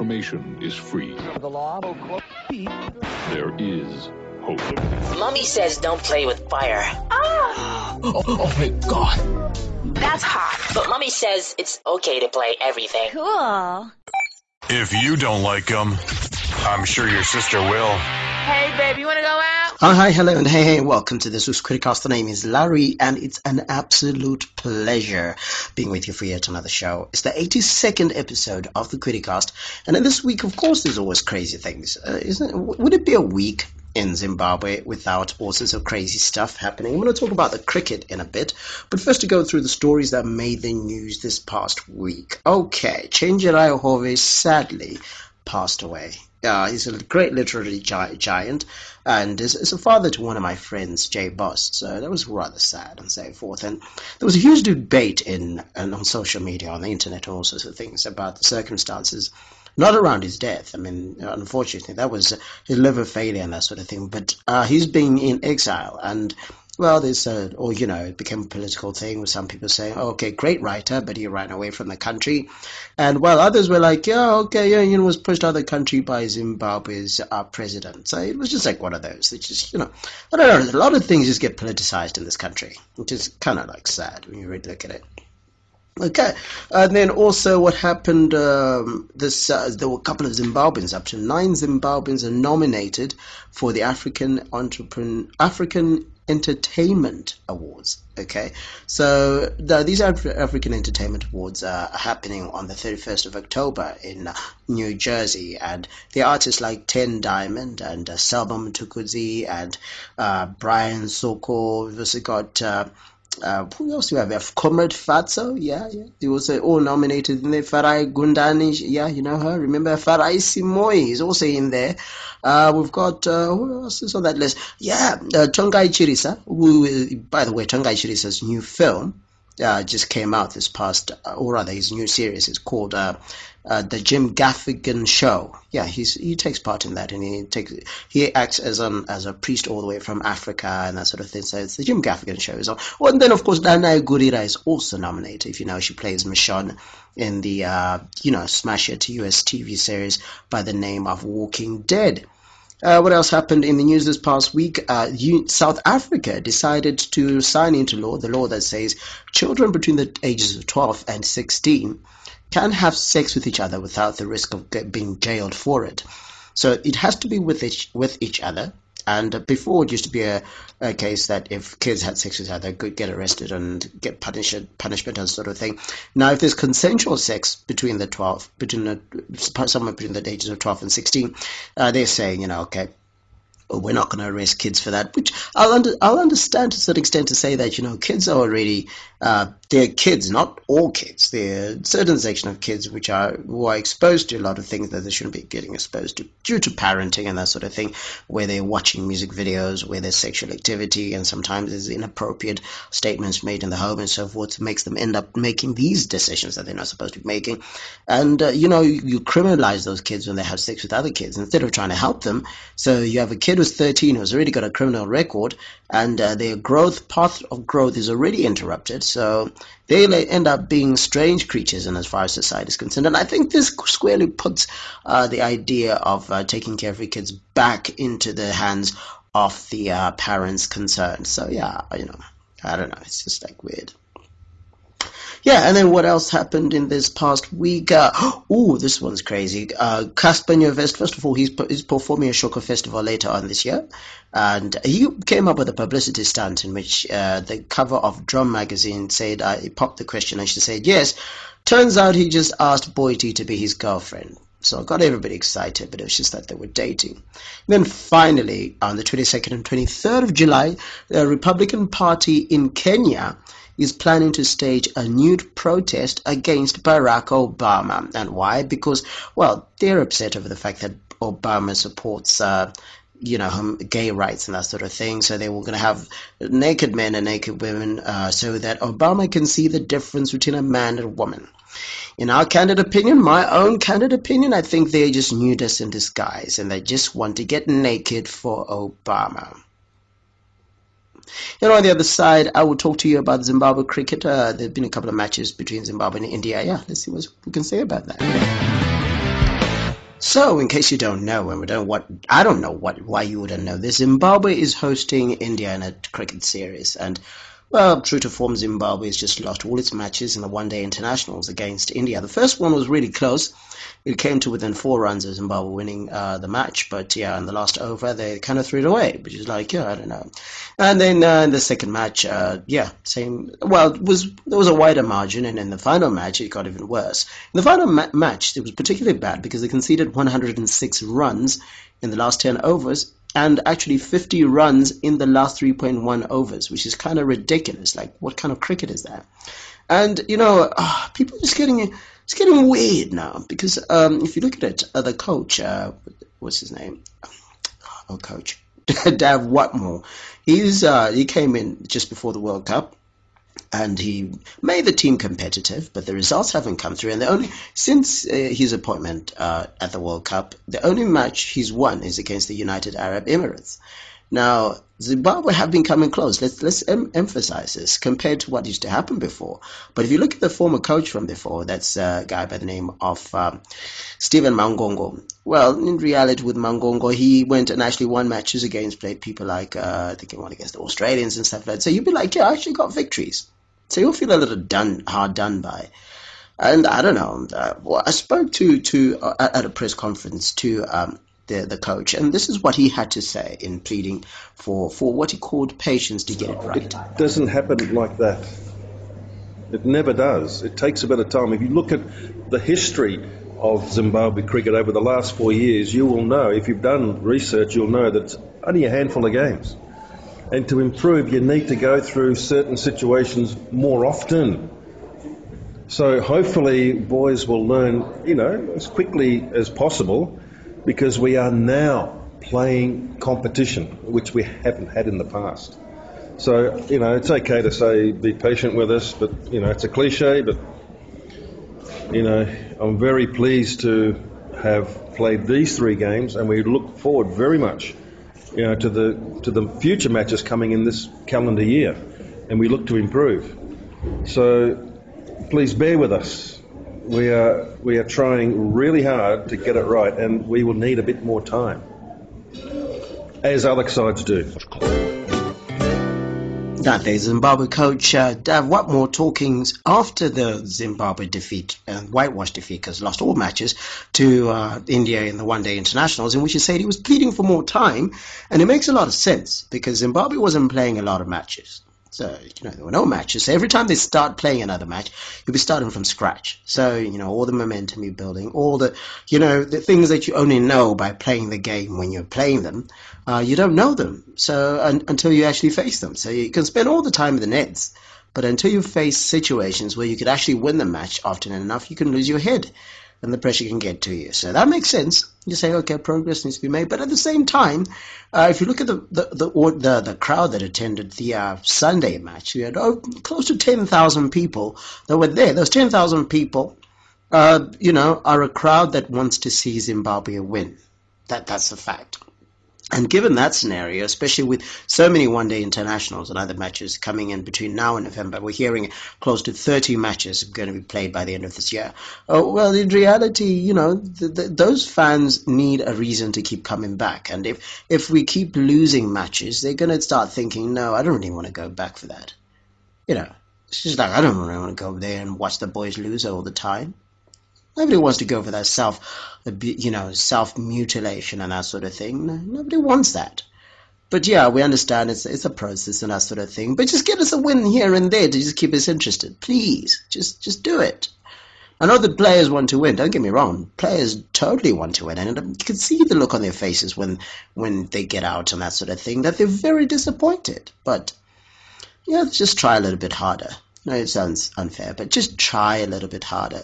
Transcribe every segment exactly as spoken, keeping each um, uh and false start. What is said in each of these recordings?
information is free. The law. There is hope. Mommy says don't play with fire. Oh, oh, oh my God. That's hot. But Mommy says it's okay to play everything. Cool. If you don't like them, I'm sure your sister will. Hey, babe, you want to go out? Oh, hi, hello, and hey, hey, welcome to this week's QuiddyCast. The name is Larry, and it's an absolute pleasure being with you for yet another show. It's the eighty-second episode of the QuiddyCast, and in this week, of course, there's always crazy things. Uh, isn't it, would it be a week in Zimbabwe without all sorts of crazy stuff happening? I'm going to talk about the cricket in a bit, but first to go through the stories that made the news this past week. Okay, Chenjerai Hove sadly passed away. Uh, he's a great literary gi- giant and is, is a father to one of my friends, Jay Boss, so that was rather sad and so forth. And there was a huge debate in and on social media, on the internet, all sorts of things about the circumstances, not around his death. I mean, unfortunately, that was his liver failure and that sort of thing, but uh, he's been in exile and... Well, there's a, or, you know, it became a political thing with some people saying, oh, okay, great writer, but he ran away from the country. And while others were like, yeah, okay, yeah, you know, was pushed out of the country by Zimbabwe's uh, president. So it was just like one of those, which is, you know, I don't know, a lot of things just get politicized in this country, which is kind of like sad when you really look at it. Okay, and then also what happened, um, this uh, there were a couple of Zimbabweans, up to nine Zimbabweans are nominated for the African Entrepreneur, African Entertainment Awards. Okay, so the, these Af- African Entertainment Awards are happening on the thirty-first of October in uh, New Jersey, and the artists like Ten Diamond and uh, Selom Tukuzi and uh, Brian Soko. We've also got... Uh, Uh, who else do we have? We have Comrade Fatso, yeah, yeah. They also all nominated in there. Farai Gundani, yeah, you know her. Remember Farai Simoi is also in there. Uh, we've got uh, who else is on that list? Yeah, uh, Tongai Chirisa. Who, by the way, Tongai Chirisa's new film uh, just came out this past, or rather, his new series is called uh, uh, The Jim Gaffigan Show. Yeah, he's he takes part in that, and he takes he acts as an as a priest all the way from Africa and that sort of thing. So it's the Jim Gaffigan Show. So, well, and then of course Danai Gurira is also nominated. If you know, she plays Michonne in the uh, you know smash hit U S T V series by the name of Walking Dead. Uh, what else happened in the news this past week? Uh, you, South Africa decided to sign into law the law that says children between the ages of twelve and sixteen can have sex with each other without the risk of get, being jailed for it. So it has to be with each, with each other. And before, it used to be a, a case that if kids had sex with each other, they could get arrested and get punish, punishment and sort of thing. Now, if there's consensual sex between the twelve, between the, somewhere between the ages of twelve and sixteen, uh, they're saying, you know, okay, we're not going to arrest kids for that, which I'll under, I'll understand to a certain extent to say that, you know, kids are already, uh, they're kids, not all kids. They're a certain section of kids which are, who are exposed to a lot of things that they shouldn't be getting exposed to due to parenting and that sort of thing, where they're watching music videos, where there's sexual activity, and sometimes there's inappropriate statements made in the home and so forth. It makes them end up making these decisions that they're not supposed to be making. And, uh, you know, you, you criminalize those kids when they have sex with other kids instead of trying to help them. So you have a kid was thirteen who's already got a criminal record, and uh, their growth path of growth is already interrupted, so they end up being strange creatures in as far as society is concerned. And I think this squarely puts uh, the idea of uh, taking care of your kids back into the hands of the uh, parents concerned. So yeah, you know, I don't know, it's just like weird. Yeah, and then what else happened in this past week? Uh, oh, this one's crazy. Casper uh, Nyovest, first of all, he's, he's performing a Shoko festival later on this year. And he came up with a publicity stunt in which uh, the cover of Drum magazine said, uh, he popped the question and she said, yes, turns out he just asked Boity to be his girlfriend. So it got everybody excited, but it was just that they were dating. And then finally, on the twenty-second and twenty-third of July, the Republican Party in Kenya is planning to stage a nude protest against Barack Obama. And why? Because, well, they're upset over the fact that Obama supports, uh, you know, gay rights and that sort of thing. So they were going to have naked men and naked women uh, so that Obama can see the difference between a man and a woman. In our candid opinion, my own candid opinion, I think they're just nudists in disguise and they just want to get naked for Obama. You know, on the other side, I will talk to you about Zimbabwe cricket. Uh, there have been a couple of matches between Zimbabwe and India. Yeah, let's see what we can say about that. So, in case you don't know, and we don't what I don't know what why you wouldn't know this, Zimbabwe is hosting India in a cricket series, and well, true to form, Zimbabwe has just lost all its matches in the one-day internationals against India. The first one was really close; it came to within four runs of Zimbabwe winning uh, the match. But yeah, in the last over, they kind of threw it away, which is like, yeah, I don't know. And then uh, in the second match, uh, yeah, same. Well, it was there was a wider margin, and in the final match, it got even worse. In the final ma match, it was particularly bad because they conceded one hundred and six runs in the last ten overs. And actually fifty runs in the last three point one overs, which is kind of ridiculous. Like, what kind of cricket is that? And, you know, uh, people are just getting, it's getting weird now. Because um, if you look at it, uh, the coach, uh, what's his name? Oh, coach. Dave Whatmore. He's, uh, he came in just before the World Cup. And he made the team competitive, but the results haven't come through. And the only since uh, his appointment uh, at the World Cup, the only match he's won is against the United Arab Emirates. Now, Zimbabwe have been coming close. Let's let's em emphasize this compared to what used to happen before. But if you look at the former coach from before, that's a guy by the name of um, Stephen Mangongo. Well, in reality, with Mangongo, he went and actually won matches against played people like uh, I think he won against the Australians and stuff like that. So you'd be like, yeah, I actually got victories. So you'll feel a little done, hard done by. And I don't know. Uh, well, I spoke to to uh, at a press conference to. Um, The, the coach, and this is what he had to say in pleading for for what he called patience to get it right. It doesn't happen like that. It never does. It takes a bit of time. If you look at the history of Zimbabwe cricket over the last four years, you will know, if you've done research, you'll know that it's only a handful of games. And to improve, you need to go through certain situations more often. So hopefully boys will learn, you know, as quickly as possible, because we are now playing competition, which we haven't had in the past. So, you know, it's okay to say, be patient with us, but, you know, it's a cliche, but, you know, I'm very pleased to have played these three games, and we look forward very much, you know, to the, to the future matches coming in this calendar year, and we look to improve. So, please bear with us. We are, we are trying really hard to get it right, and we will need a bit more time, as other sides do. That there's Zimbabwe coach uh, Dave Whatmore talking after the Zimbabwe defeat, uh, whitewash defeat, because lost all matches to uh, India in the one-day internationals, in which he said he was pleading for more time, and it makes a lot of sense, because Zimbabwe wasn't playing a lot of matches. So, you know, there were no matches. So every time they start playing another match, you'll be starting from scratch. So, you know, all the momentum you're building, all the, you know, the things that you only know by playing the game when you're playing them, uh, you don't know them so un until you actually face them. So you can spend all the time in the nets, but until you face situations where you could actually win the match often enough, you can lose your head and the pressure can get to you. So that makes sense. You say, okay, progress needs to be made. But at the same time, uh, if you look at the the, the, the, the crowd that attended the uh, Sunday match, you had oh, close to ten thousand people that were there. Those ten thousand people, uh, you know, are a crowd that wants to see Zimbabwe win. That That's a fact. And given that scenario, especially with so many one-day internationals and other matches coming in between now and November, we're hearing close to thirty matches are going to be played by the end of this year. Oh, well, in reality, you know, th th those fans need a reason to keep coming back. And if, if we keep losing matches, they're going to start thinking, no, I don't really want to go back for that. You know, it's just like, I don't really want to go there and watch the boys lose all the time. Nobody wants to go for that self, you know, self-mutilation and that sort of thing. No, nobody wants that. But yeah, we understand it's, it's a process and that sort of thing. But just get us a win here and there to just keep us interested. Please, just just do it. I know the players want to win. Don't get me wrong. Players totally want to win. And you can see the look on their faces when, when they get out and that sort of thing, that they're very disappointed. But, yeah, just try a little bit harder. No, it sounds unfair, but just try a little bit harder.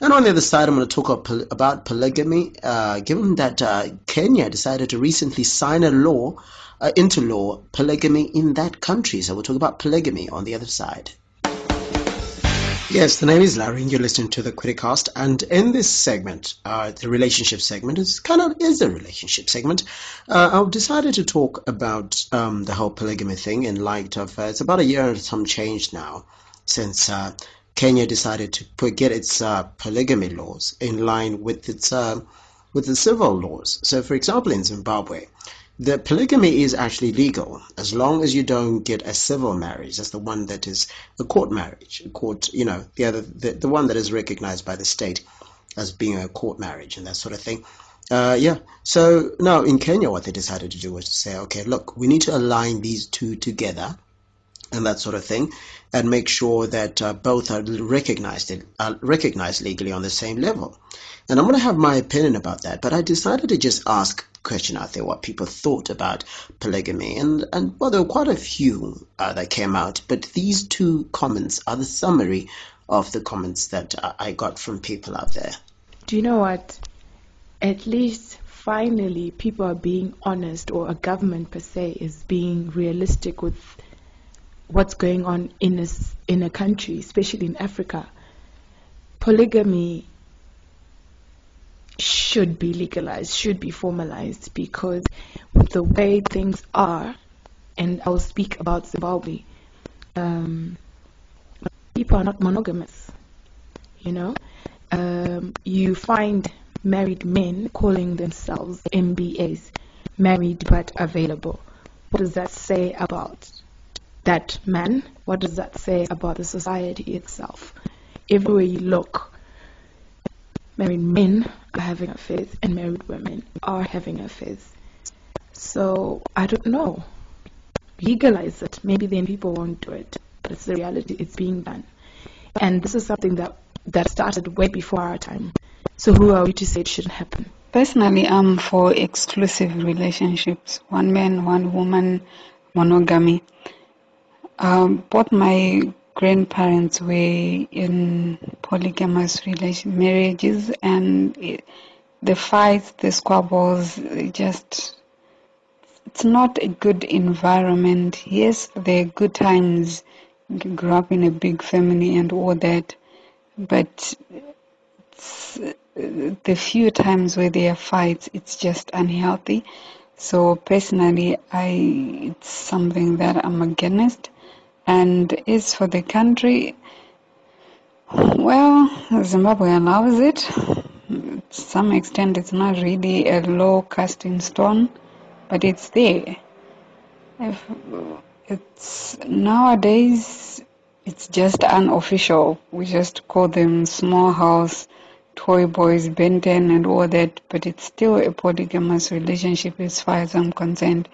And on the other side, I'm going to talk about polygamy, uh, given that uh, Kenya decided to recently sign a law, uh, into law, polygamy in that country. So we'll talk about polygamy on the other side. Yes, the name is Larry and you're listening to the QuiddyCast. And in this segment, uh, the relationship segment, is kind of is a relationship segment. Uh, I've decided to talk about um, the whole polygamy thing in light of, uh, it's about a year and some change now since uh, Kenya decided to put, get its uh, polygamy laws in line with its uh, with the civil laws. So, for example, in Zimbabwe, the polygamy is actually legal as long as you don't get a civil marriage. That's the one that is a court marriage, a court, you know, the other, the, the one that is recognized by the state as being a court marriage and that sort of thing. Uh, yeah. So now in Kenya, what they decided to do was to say, okay, look, we need to align these two together and that sort of thing, and make sure that uh, both are recognized, uh, recognized legally on the same level. And I'm going to have my opinion about that, but I decided to just ask a question out there what people thought about polygamy. And, and well, there were quite a few uh, that came out, but these two comments are the summary of the comments that uh, I got from people out there. Do you know what? At least finally people are being honest, or a government per se is being realistic with what's going on in a, in a country, especially in Africa. Polygamy should be legalized, should be formalized, because with the way things are, and I'll speak about Zimbabwe, um, people are not monogamous, you know. Um, you find married men calling themselves M B As, married but available. What does that say about that man? What does that say about the society itself? Everywhere you look, married men are having affairs and married women are having affairs. So, I don't know. Legalize it. Maybe then people won't do it. But it's the reality. It's being done. And this is something that, that started way before our time. So who are we to say it shouldn't happen? Personally, I'm for exclusive relationships. One man, one woman, monogamy. Um, both my grandparents were in polygamous relation marriages, and it, the fights, the squabbles, it just, it's not a good environment. Yes, there are good times, you grew up in a big family and all that, but it's, the few times where there are fights, it's just unhealthy. So personally, I it's something that I'm against. And as for the country, well, Zimbabwe allows it. To some extent, it's not really a law cast in stone, but it's there. If it's nowadays, it's just unofficial. We just call them small house, toy boys, Benton, and all that, but it's still a polygamous relationship as far as I'm concerned.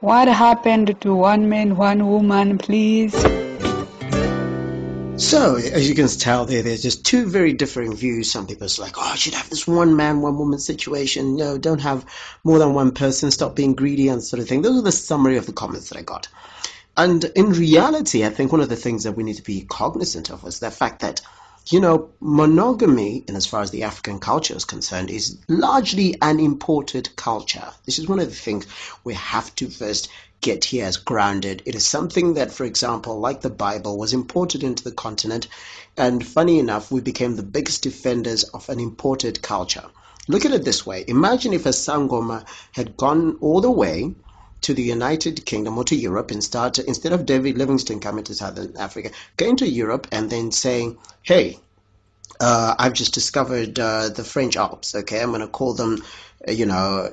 What happened to one man, one woman, please? So, as you can tell there, there's just two very differing views. Some people's like, oh, I should have this one man, one woman situation. No, don't have more than one person. Stop being greedy and sort of thing. Those are the summary of the comments that I got. And in reality, I think one of the things that we need to be cognizant of is the fact that, you know, monogamy, and as far as the African culture is concerned, is largely an imported culture. This is one of the things we have to first get here as grounded. It is something that, for example, like the Bible, was imported into the continent. And funny enough, we became the biggest defenders of an imported culture. Look at it this way. Imagine if a Sangoma had gone all the way to the United Kingdom or to Europe and start, instead of David Livingstone coming to Southern Africa, going to Europe and then saying, hey, uh, I've just discovered uh, the French Alps, okay, I'm going to call them, you know,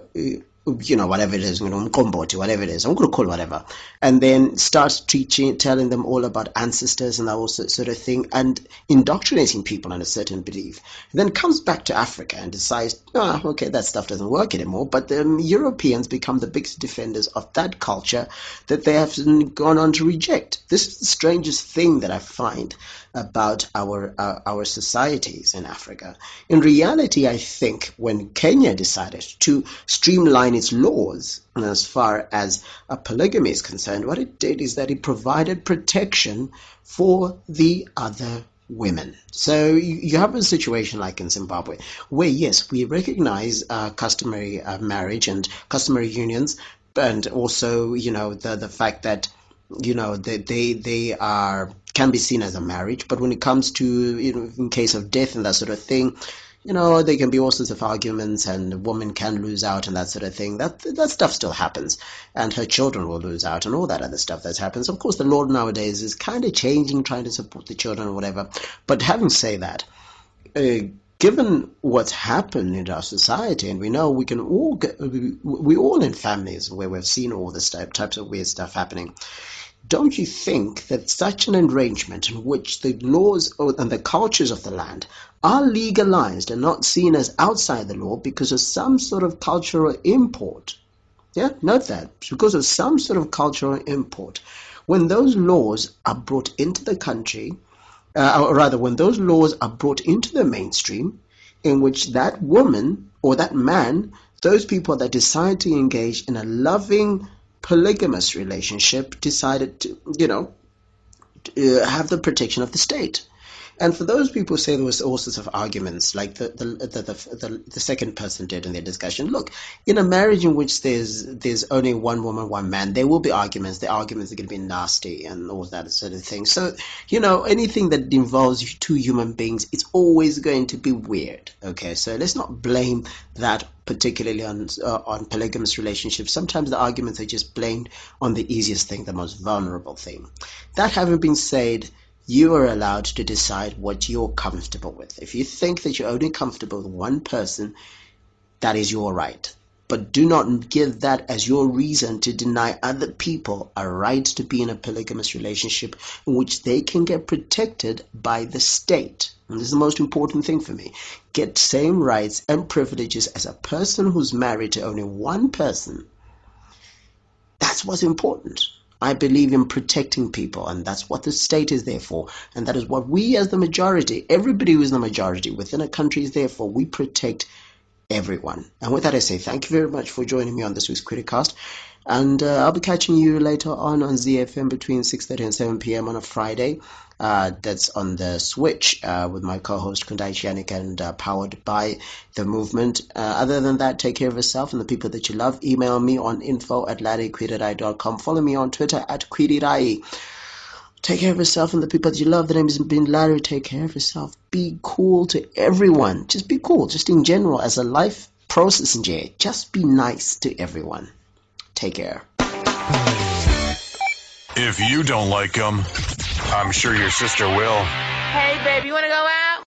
you know, whatever it is, you know, Mkombote, whatever it is, I'm going to call whatever, and then start teaching, telling them all about ancestors and that all sort of thing, and indoctrinating people in a certain belief. And then comes back to Africa and decides, oh, okay, that stuff doesn't work anymore. But the Europeans become the biggest defenders of that culture that they have gone on to reject. This is the strangest thing that I find about our uh, our societies in Africa. In reality, I think when Kenya decided to streamline its laws, and as far as a polygamy is concerned, what it did is that it provided protection for the other women. So you, you have a situation like in Zimbabwe, where yes, we recognize uh, customary uh, marriage and customary unions, and also, you know, the the fact that, you know, they they, they are can be seen as a marriage, but when it comes to, you know, in case of death and that sort of thing, you know, there can be all sorts of arguments and a woman can lose out and that sort of thing. That that stuff still happens, and her children will lose out and all that other stuff that happens. Of course, the law nowadays is kind of changing, trying to support the children or whatever. But having said that, uh, given what's happened in our society, and we know we can all get, we, we're all in families where we've seen all this type, types of weird stuff happening. Don't you think that such an arrangement in which the laws and the cultures of the land are legalized and not seen as outside the law because of some sort of cultural import? Yeah, note that. Because of some sort of cultural import. When those laws are brought into the country, uh, or rather when those laws are brought into the mainstream, in which that woman or that man, those people that decide to engage in a loving polygamous relationship decided to, you know, uh, have the protection of the state. And for those people who say there was all sorts of arguments, like the the, the the the the second person did in their discussion. Look, in a marriage in which there's there's only one woman, one man, there will be arguments. The arguments are going to be nasty and all that sort of thing. So, you know, anything that involves two human beings, it's always going to be weird. Okay, so let's not blame that particularly on uh, on polygamous relationships. Sometimes the arguments are just blamed on the easiest thing, the most vulnerable thing. That having been said, you are allowed to decide what you're comfortable with. If you think that you're only comfortable with one person, that is your right. But do not give that as your reason to deny other people a right to be in a polygamous relationship in which they can get protected by the state. And this is the most important thing for me. Get same rights and privileges as a person who's married to only one person. That's what's important. I believe in protecting people, and that's what the state is there for. And that is what we as the majority, everybody who is the majority within a country is there for. We protect everyone. And with that, I say thank you very much for joining me on this week's QuiddyCast. And uh, I'll be catching you later on on Z F M between six thirty and seven p.m. on a Friday. Uh, that's on the Switch uh, with my co-host Kondai Shianik and uh, powered by The Movement. Uh, other than that, take care of yourself and the people that you love. Email me on info at larry kwirirayi dot com. Follow me on Twitter at Kwirirayi. Take care of yourself and the people that you love. The name has been Larry. Take care of yourself. Be cool to everyone. Just be cool. Just in general, as a life process in J. Just be nice to everyone. Take care. If you don't like them, I'm sure your sister will. Hey, babe, you want to go out?